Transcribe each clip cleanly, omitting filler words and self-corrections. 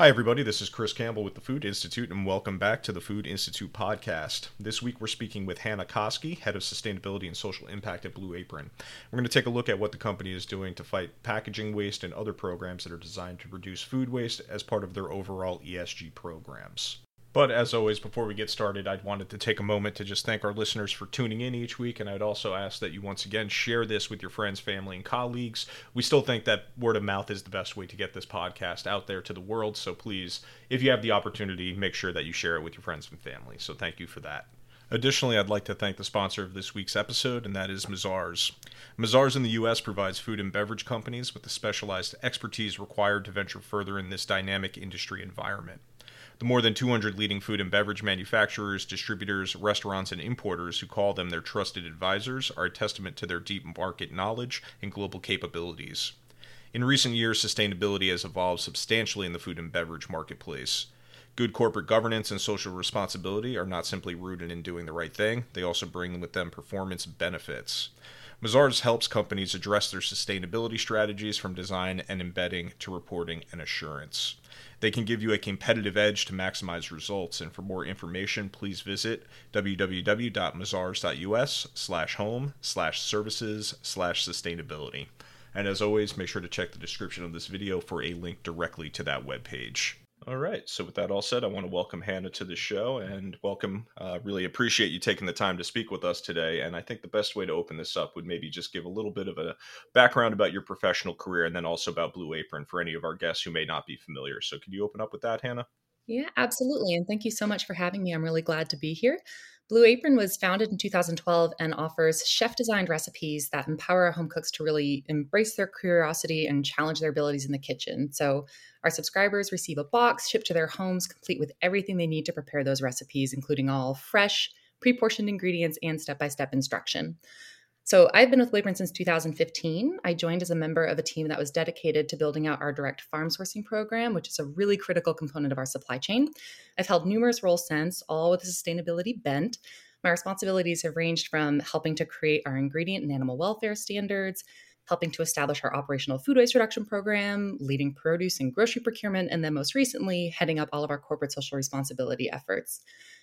Hi everybody, this is Chris Campbell with the Food Institute and welcome back to the Food Institute Podcast. This week we're speaking with Hannah Koski, Head of Sustainability and Social Impact at Blue Apron. We're going to take a look at what the company is doing to fight packaging waste and other programs that are designed to reduce food waste as part of their overall ESG programs. But as always, before we get started, I'd wanted to take a moment to just thank our listeners for tuning in each week, and I'd also ask that you once again share this with your friends, family, and colleagues. We still think that word of mouth is the best way to get this podcast out there to the world, so please, if you have the opportunity, make sure that you share it with your friends and family, so thank you for that. Additionally, I'd like to thank the sponsor of this week's episode, and that is Mazars. Mazars in the U.S. provides food and beverage companies with the specialized expertise required to venture further in this dynamic industry environment. The more than 200 leading food and beverage manufacturers, distributors, restaurants, and importers who call them their trusted advisors are a testament to their deep market knowledge and global capabilities. In recent years, sustainability has evolved substantially in the food and beverage marketplace. Good corporate governance and social responsibility are not simply rooted in doing the right thing, they also bring with them performance benefits. Mazars helps companies address their sustainability strategies from design and embedding to reporting and assurance. They can give you a competitive edge to maximize results, and for more information, please visit www.mazars.us/home/services/sustainability. And as always, make sure to check the description of this video for a link directly to that webpage. All right. So with that all said, I want to welcome Hannah to the show and welcome. Really appreciate you taking the time to speak with us today. And I think the best way to open this up would maybe just give a little bit of a background about your professional career and then also about Blue Apron for any of our guests who may not be familiar. So could you open up with that, Hannah? Yeah, absolutely. And thank you so much for having me. I'm really glad to be here. Blue Apron was founded in 2012 and offers chef-designed recipes that empower our home cooks to really embrace their curiosity and challenge their abilities in the kitchen. So our subscribers receive a box shipped to their homes, complete with everything they need to prepare those recipes, including all fresh, pre-portioned ingredients and step-by-step instruction. So I've been with Blue Apron since 2015. I joined as a member of a team that was dedicated to building out our direct farm sourcing program, which is a really critical component of our supply chain. I've held numerous roles since, all with a sustainability bent. My responsibilities have ranged from helping to create our ingredient and animal welfare standards, helping to establish our operational food waste reduction program, leading produce and grocery procurement, and then most recently, heading up all of our corporate social responsibility efforts.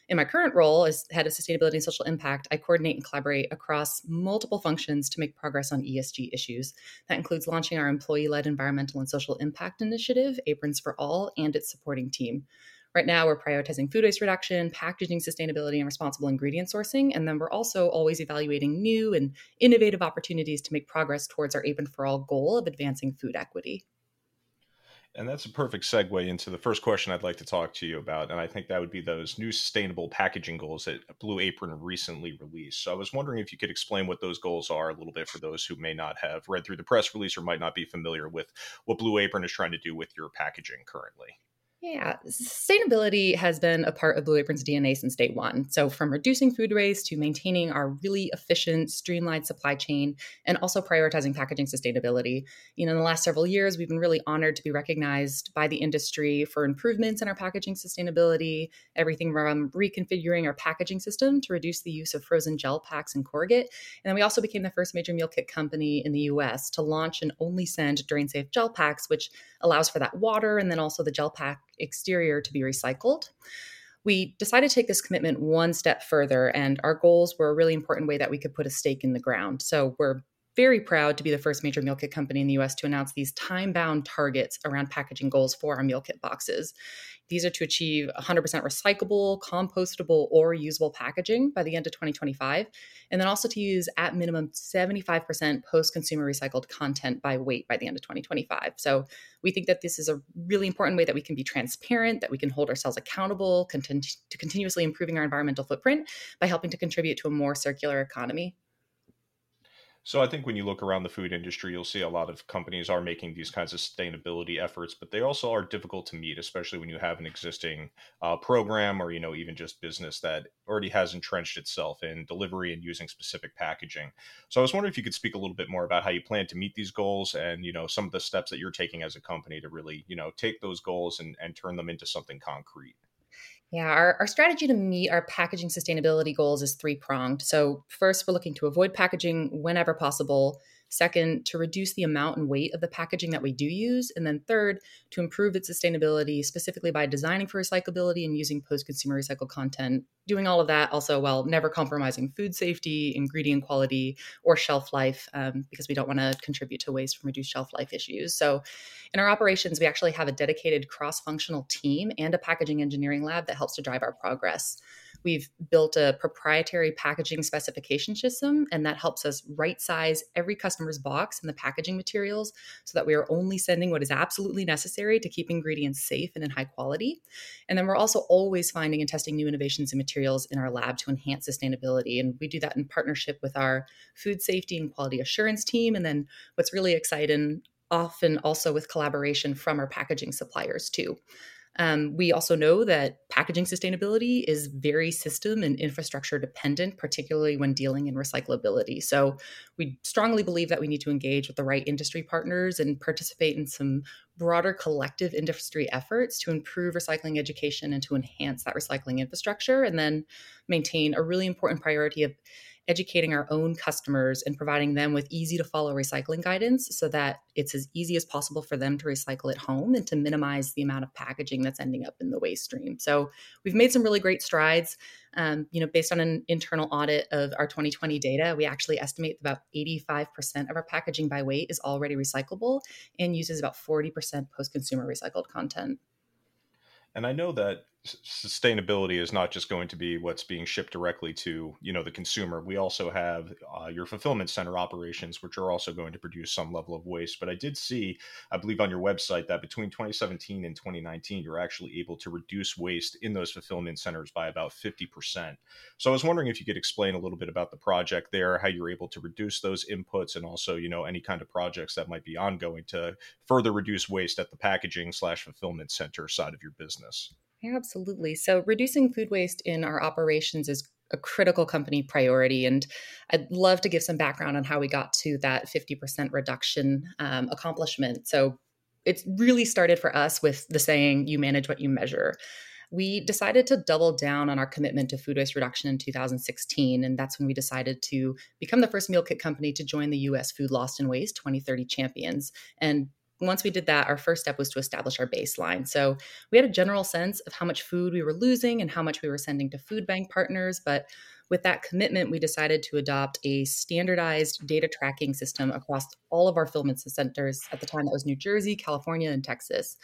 In my current role as Head of Sustainability and Social Impact, I coordinate and collaborate across multiple functions to make progress on ESG issues. That includes launching our employee-led environmental and social impact initiative, Aprons for All, and its supporting team. Right now, we're prioritizing food waste reduction, packaging sustainability, and responsible ingredient sourcing. And then we're also always evaluating new and innovative opportunities to make progress towards our Apron for All goal of advancing food equity. And that's a perfect segue into the first question I'd like to talk to you about. And I think that would be those new sustainable packaging goals that Blue Apron recently released. So I was wondering if you could explain what those goals are a little bit for those who may not have read through the press release or might not be familiar with what Blue Apron is trying to do with your packaging currently. Yeah, sustainability has been a part of Blue Apron's DNA since day one. So from reducing food waste to maintaining our really efficient, streamlined supply chain and also prioritizing packaging sustainability. You know, in the last several years, we've been really honored to be recognized by the industry for improvements in our packaging sustainability, everything from reconfiguring our packaging system to reduce the use of frozen gel packs and corrugate. And then we also became the first major meal kit company in the US to launch and only send drain-safe gel packs, which allows for that water and then also the gel pack exterior to be recycled. We decided to take this commitment one step further, and our goals were a really important way that we could put a stake in the ground. So we're very proud to be the first major meal kit company in the US to announce these time-bound targets around packaging goals for our meal kit boxes. These are to achieve 100% recyclable, compostable, or reusable packaging by the end of 2025, and then also to use at minimum 75% post-consumer recycled content by weight by the end of 2025. So we think that this is a really important way that we can be transparent, that we can hold ourselves accountable, to continuously improving our environmental footprint by helping to contribute to a more circular economy. So I think when you look around the food industry, you'll see a lot of companies are making these kinds of sustainability efforts, but they also are difficult to meet, especially when you have an existing program or, you know, even just business that already has entrenched itself in delivery and using specific packaging. So I was wondering if you could speak a little bit more about how you plan to meet these goals and, you know, some of the steps that you're taking as a company to really, you know, take those goals and turn them into something concrete. Yeah, our strategy to meet our packaging sustainability goals is three-pronged. So first, we're looking to avoid packaging whenever possible. Second, to reduce the amount and weight of the packaging that we do use. And then third, to improve its sustainability, specifically by designing for recyclability and using post-consumer recycled content, doing all of that also while never compromising food safety, ingredient quality, or shelf life, because we don't want to contribute to waste from reduced shelf life issues. So in our operations, we actually have a dedicated cross-functional team and a packaging engineering lab that helps to drive our progress. We've built a proprietary packaging specification system, and that helps us right size every customer's box and the packaging materials so that we are only sending what is absolutely necessary to keep ingredients safe and in high quality. And then we're also always finding and testing new innovations and materials in our lab to enhance sustainability. And we do that in partnership with our food safety and quality assurance team. And then what's really exciting, often also with collaboration from our packaging suppliers too. We also know that packaging sustainability is very system and infrastructure dependent, particularly when dealing in recyclability. So we strongly believe that we need to engage with the right industry partners and participate in some broader collective industry efforts to improve recycling education and to enhance that recycling infrastructure, and then maintain a really important priority of educating our own customers and providing them with easy to follow recycling guidance so that it's as easy as possible for them to recycle at home and to minimize the amount of packaging that's ending up in the waste stream. So we've made some really great strides. Based on an internal audit of our 2020 data, we actually estimate about 85% of our packaging by weight is already recyclable and uses about 40% post-consumer recycled content. And I know that sustainability is not just going to be what's being shipped directly to, the consumer. We also have your fulfillment center operations, which are also going to produce some level of waste. But I did see, I believe on your website, that between 2017 and 2019, you're actually able to reduce waste in those fulfillment centers by about 50%. So I was wondering if you could explain a little bit about the project there, how you're able to reduce those inputs, and also, any kind of projects that might be ongoing to further reduce waste at the packaging / fulfillment center side of your business. Absolutely. So reducing food waste in our operations is a critical company priority. And I'd love to give some background on how we got to that 50% reduction accomplishment. So it really started for us with the saying, you manage what you measure. We decided to double down on our commitment to food waste reduction in 2016, and that's when we decided to become the first meal kit company to join the US Food Loss and Waste 2030 Champions. And once we did that, our first step was to establish our baseline. So we had a general sense of how much food we were losing and how much we were sending to food bank partners. But with that commitment, we decided to adopt a standardized data tracking system across all of our fulfillment centers. At the time, that was New Jersey, California, and Texas.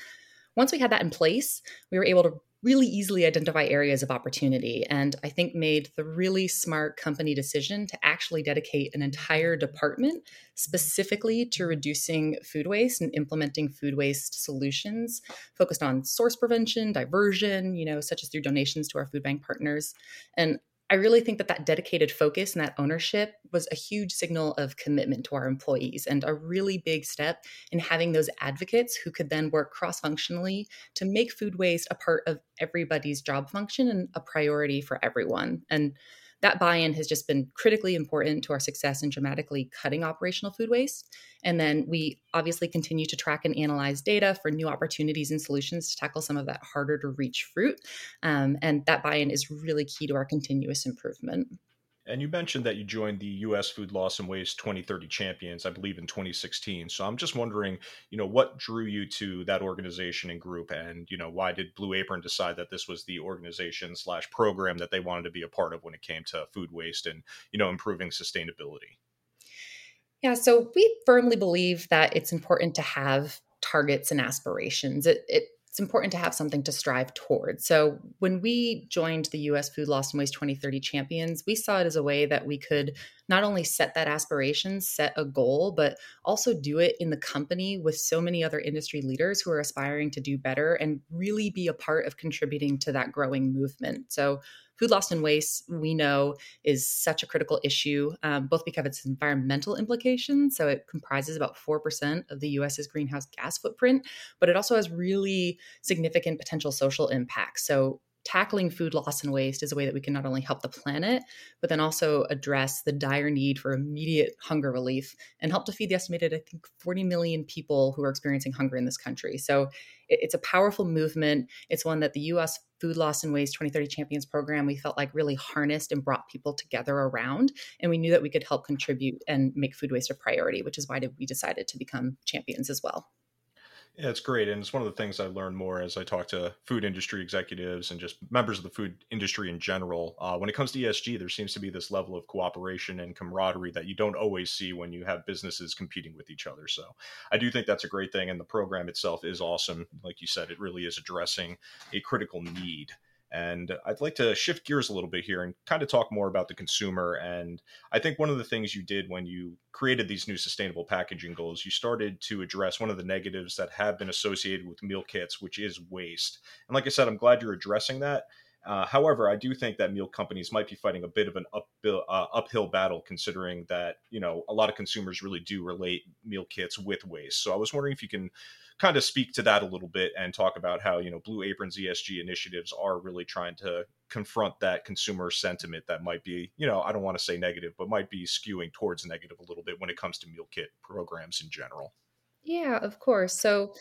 Once we had that in place, we were able to really easily identify areas of opportunity, and I think made the really smart company decision to actually dedicate an entire department specifically to reducing food waste and implementing food waste solutions focused on source prevention, diversion, such as through donations to our food bank partners. And I really think that dedicated focus and that ownership was a huge signal of commitment to our employees and a really big step in having those advocates who could then work cross-functionally to make food waste a part of everybody's job function and a priority for everyone. And that buy-in has just been critically important to our success in dramatically cutting operational food waste. And then we obviously continue to track and analyze data for new opportunities and solutions to tackle some of that harder to reach fruit. And that buy-in is really key to our continuous improvement. And you mentioned that you joined the U.S. Food Loss and Waste 2030 Champions, I believe, in 2016. So I'm just wondering, what drew you to that organization and group? And, why did Blue Apron decide that this was the organization / program that they wanted to be a part of when it came to food waste and, improving sustainability? Yeah, so we firmly believe that it's important to have targets and aspirations. It's important to have something to strive towards. So when we joined the US Food Loss and Waste 2030 Champions, we saw it as a way that we could not only set that aspiration, set a goal, but also do it in the company with so many other industry leaders who are aspiring to do better and really be a part of contributing to that growing movement. So food loss and waste, we know, is such a critical issue, both because of its environmental implications. So it comprises about 4% of the US's greenhouse gas footprint, but it also has really significant potential social impacts. So tackling food loss and waste is a way that we can not only help the planet, but then also address the dire need for immediate hunger relief and help to feed the estimated, I think, 40 million people who are experiencing hunger in this country. So it's a powerful movement. It's one that the US Food Loss and Waste 2030 Champions program, we felt like really harnessed and brought people together around. And we knew that we could help contribute and make food waste a priority, which is why we decided to become champions as well. Yeah, it's great. And it's one of the things I learned more as I talk to food industry executives and just members of the food industry in general. When it comes to ESG, there seems to be this level of cooperation and camaraderie that you don't always see when you have businesses competing with each other. So I do think that's a great thing. And the program itself is awesome. Like you said, it really is addressing a critical need. And I'd like to shift gears a little bit here and kind of talk more about the consumer. And I think one of the things you did when you created these new sustainable packaging goals, you started to address one of the negatives that have been associated with meal kits, which is waste. And like I said, I'm glad you're addressing that. However, I do think that meal companies might be fighting a bit of an uphill battle, considering that, you know, a lot of consumers really do relate meal kits with waste. So I was wondering if you can kind of speak to that a little bit and talk about how, you know, Blue Apron's ESG initiatives are really trying to confront that consumer sentiment that might be, you know, I don't want to say negative, but might be skewing towards negative a little bit when it comes to meal kit programs in general. Yeah, of course. So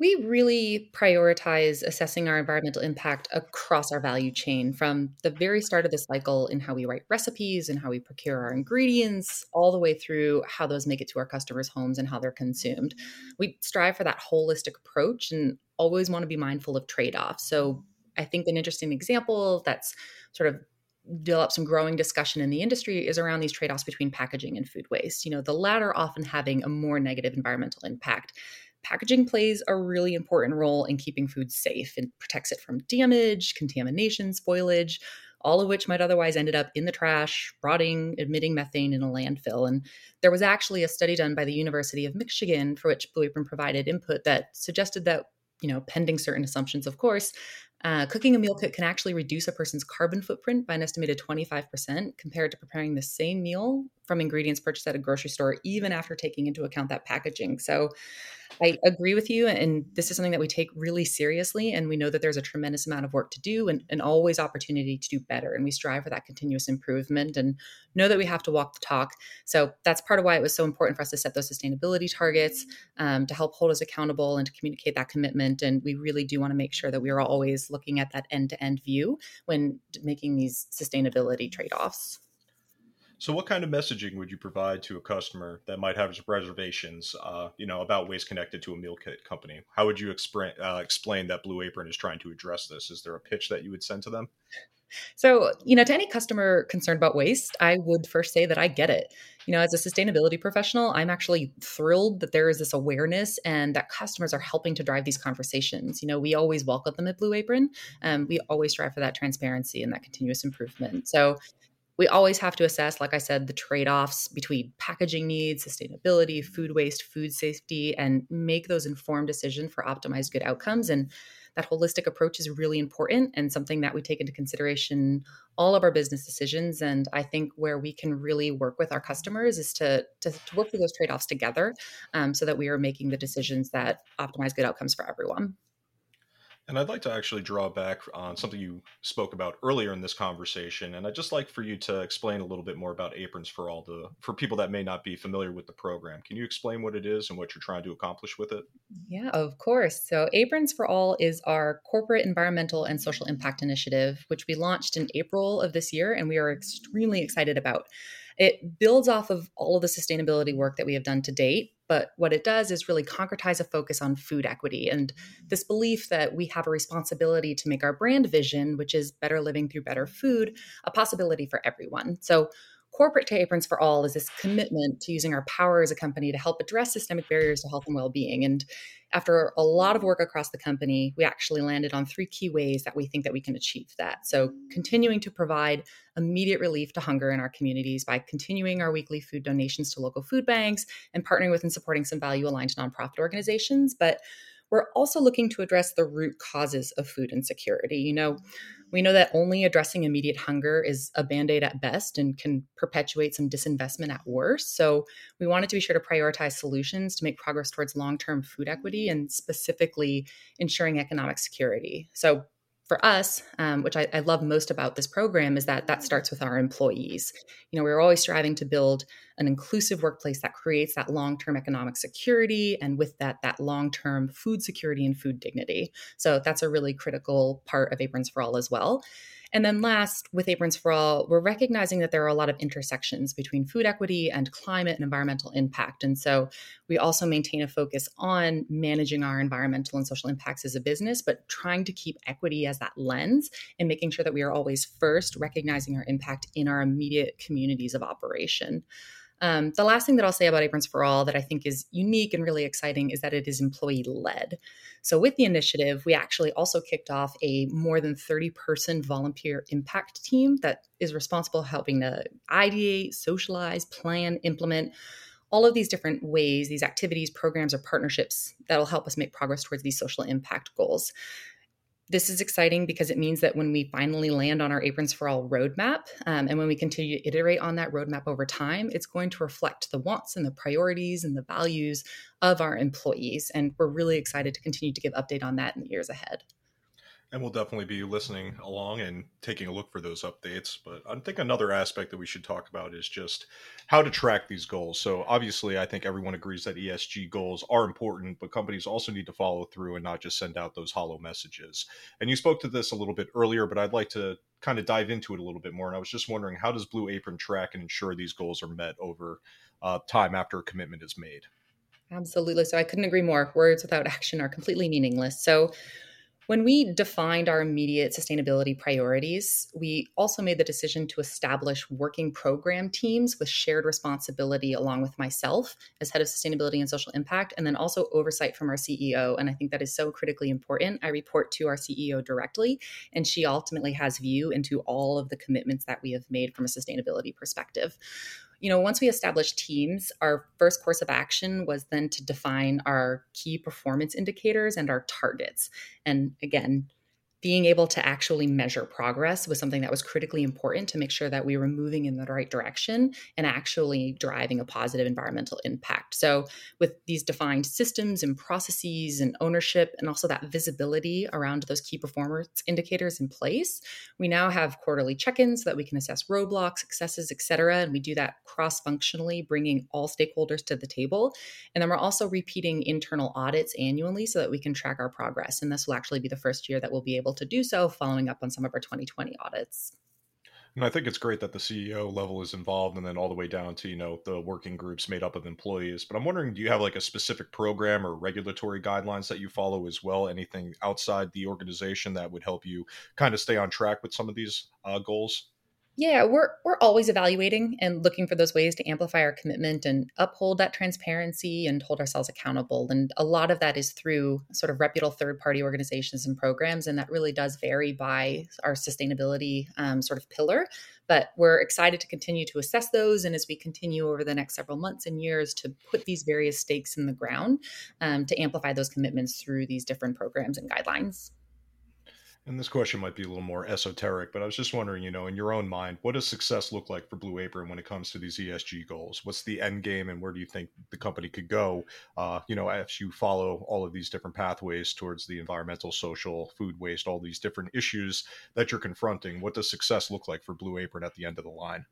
we really prioritize assessing our environmental impact across our value chain from the very start of the cycle in how we write recipes and how we procure our ingredients, all the way through how those make it to our customers' homes and how they're consumed. We strive for that holistic approach and always want to be mindful of trade-offs. So I think an interesting example that's sort of developed some growing discussion in the industry is around these trade-offs between packaging and food waste, you know, the latter often having a more negative environmental impact. Packaging plays a really important role in keeping food safe and protects it from damage, contamination, spoilage, all of which might otherwise end up in the trash, rotting, emitting methane in a landfill. And there was actually a study done by the University of Michigan for which Blue Apron provided input that suggested that, you know, pending certain assumptions, of course, cooking a meal kit can actually reduce a person's carbon footprint by an estimated 25% compared to preparing the same meal from ingredients purchased at a grocery store, even after taking into account that packaging. So I agree with you. And this is something that we take really seriously. And we know that there's a tremendous amount of work to do and always opportunity to do better. And we strive for that continuous improvement and know that we have to walk the talk. So that's part of why it was so important for us to set those sustainability targets, to help hold us accountable and to communicate that commitment. And we really do want to make sure that we are always looking at that end-to-end view when making these sustainability trade-offs. So what kind of messaging would you provide to a customer that might have reservations, you know, about waste connected to a meal kit company? How would you explain that Blue Apron is trying to address this? Is there a pitch that you would send to them? So, you know, to any customer concerned about waste, I would first say that I get it. You know, as a sustainability professional, I'm actually thrilled that there is this awareness and that customers are helping to drive these conversations. You know, we always welcome them at Blue Apron. We always strive for that transparency and that continuous improvement. So we always have to assess, like I said, the trade-offs between packaging needs, sustainability, food waste, food safety, and make those informed decisions for optimized good outcomes. And that holistic approach is really important and something that we take into consideration all of our business decisions. And I think where we can really work with our customers is to work through those trade-offs together, so that we are making the decisions that optimize good outcomes for everyone. And I'd like to actually draw back on something you spoke about earlier in this conversation. And I'd just like for you to explain a little bit more about Aprons for All, for people that may not be familiar with the program. Can you explain what it is and what you're trying to accomplish with it? Yeah, of course. So Aprons for All is our corporate environmental and social impact initiative, which we launched in April of this year, and we are extremely excited about. It builds off of all of the sustainability work that we have done to date, but what it does is really concretize a focus on food equity and this belief that we have a responsibility to make our brand vision, which is better living through better food, a possibility for everyone. So corporate to Aprons for All is this commitment to using our power as a company to help address systemic barriers to health and well-being. And after a lot of work across the company, we actually landed on three key ways that we think that we can achieve that. So continuing to provide immediate relief to hunger in our communities by continuing our weekly food donations to local food banks and partnering with and supporting some value-aligned nonprofit organizations. But we're also looking to address the root causes of food insecurity. You know, we know that only addressing immediate hunger is a Band-Aid at best and can perpetuate some disinvestment at worst. So we wanted to be sure to prioritize solutions to make progress towards long-term food equity and specifically ensuring economic security. So for us, which I love most about this program, is that that starts with our employees. You know, we're always striving to build an inclusive workplace that creates that long-term economic security, and with that, that long-term food security and food dignity. So that's a really critical part of Aprons for All as well. And then last, with Aprons for All, we're recognizing that there are a lot of intersections between food equity and climate and environmental impact. And so we also maintain a focus on managing our environmental and social impacts as a business, but trying to keep equity as that lens and making sure that we are always first recognizing our impact in our immediate communities of operation. The last thing that I'll say about Aprons for All that I think is unique and really exciting is that it is employee-led. So with the initiative, we actually also kicked off a more than 30-person volunteer impact team that is responsible for helping to ideate, socialize, plan, implement all of these different ways, these activities, programs, or partnerships that will help us make progress towards these social impact goals. This is exciting because it means that when we finally land on our Aprons for All roadmap, and when we continue to iterate on that roadmap over time, it's going to reflect the wants and the priorities and the values of our employees. And we're really excited to continue to give update on that in the years ahead. And we'll definitely be listening along and taking a look for those updates. But I think another aspect that we should talk about is just how to track these goals. So obviously, I think everyone agrees that ESG goals are important, but companies also need to follow through and not just send out those hollow messages. And you spoke to this a little bit earlier, but I'd like to kind of dive into it a little bit more. And I was just wondering, how does Blue Apron track and ensure these goals are met over time after a commitment is made? Absolutely. So I couldn't agree more. Words without action are completely meaningless. So when we defined our immediate sustainability priorities, we also made the decision to establish working program teams with shared responsibility, along with myself as head of sustainability and social impact, and then also oversight from our CEO. And I think that is so critically important. I report to our CEO directly, and she ultimately has view into all of the commitments that we have made from a sustainability perspective. You know, once we established teams, our first course of action was then to define our key performance indicators and our targets. And again, being able to actually measure progress was something that was critically important to make sure that we were moving in the right direction and actually driving a positive environmental impact. So with these defined systems and processes and ownership, and also that visibility around those key performance indicators in place, we now have quarterly check-ins so that we can assess roadblocks, successes, et cetera. And we do that cross-functionally, bringing all stakeholders to the table. And then we're also repeating internal audits annually so that we can track our progress. And this will actually be the first year that we'll be able to do so, following up on some of our 2020 audits. And I think it's great that the CEO level is involved, and then all the way down to, you know, the working groups made up of employees. But I'm wondering, do you have like a specific program or regulatory guidelines that you follow as well? Anything outside the organization that would help you kind of stay on track with some of these goals? Yeah, we're always evaluating and looking for those ways to amplify our commitment and uphold that transparency and hold ourselves accountable. And a lot of that is through sort of reputable third-party organizations and programs. And that really does vary by our sustainability sort of pillar. But we're excited to continue to assess those. And as we continue over the next several months and years to put these various stakes in the ground to amplify those commitments through these different programs and guidelines. And this question might be a little more esoteric, but I was just wondering, you know, in your own mind, what does success look like for Blue Apron when it comes to these ESG goals? What's the end game, and where do you think the company could go, you know, as you follow all of these different pathways towards the environmental, social, food waste, all these different issues that you're confronting? What does success look like for Blue Apron at the end of the line?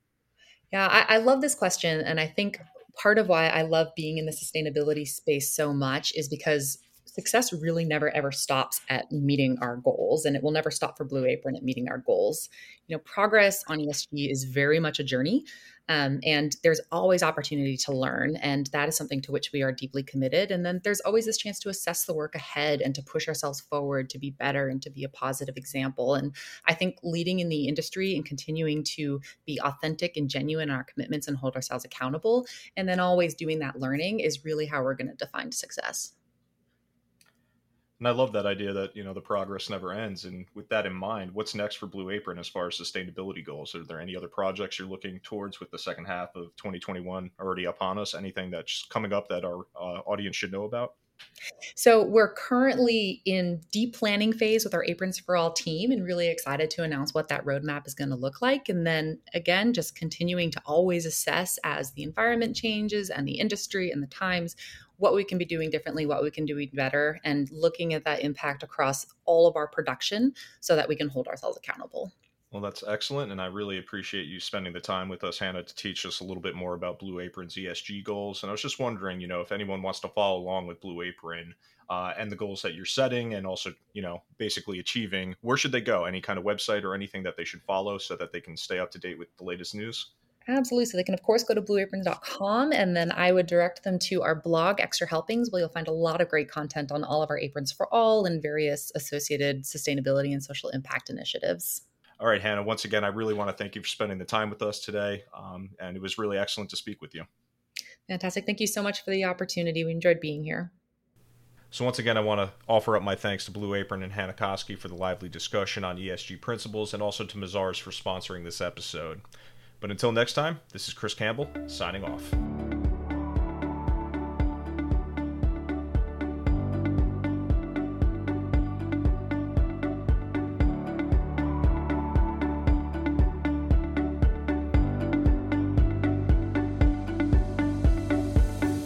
Yeah, I love this question. And I think part of why I love being in the sustainability space so much is because success really never, ever stops at meeting our goals, and it will never stop for Blue Apron at meeting our goals. You know, progress on ESG is very much a journey, and there's always opportunity to learn, and that is something to which we are deeply committed. And then there's always this chance to assess the work ahead and to push ourselves forward to be better and to be a positive example. And I think leading in the industry and continuing to be authentic and genuine in our commitments and hold ourselves accountable, and then always doing that learning, is really how we're going to define success. And I love that idea that, you know, the progress never ends. And with that in mind, what's next for Blue Apron as far as sustainability goals? Are there any other projects you're looking towards with the second half of 2021 already upon us? Anything that's coming up that our audience should know about? So we're currently in deep planning phase with our Aprons for All team and really excited to announce what that roadmap is going to look like. And then again, just continuing to always assess as the environment changes and the industry and the times, what we can be doing differently, what we can do better, and looking at that impact across all of our production so that we can hold ourselves accountable. Well, that's excellent. And I really appreciate you spending the time with us, Hannah, to teach us a little bit more about Blue Apron's ESG goals. And I was just wondering, if anyone wants to follow along with Blue Apron and the goals that you're setting and also, basically achieving, where should they go? Any kind of website or anything that they should follow so that they can stay up to date with the latest news? Absolutely. So they can, of course, go to blueapron.com, and then I would direct them to our blog, Extra Helpings, where you'll find a lot of great content on all of our Aprons for All and various associated sustainability and social impact initiatives. All right, Hannah, once again, I really want to thank you for spending the time with us today. And it was really excellent to speak with you. Fantastic. Thank you so much for the opportunity. We enjoyed being here. So once again, I want to offer up my thanks to Blue Apron and Hannah Koski for the lively discussion on ESG principles and also to Mazars for sponsoring this episode. But until next time, this is Chris Campbell signing off.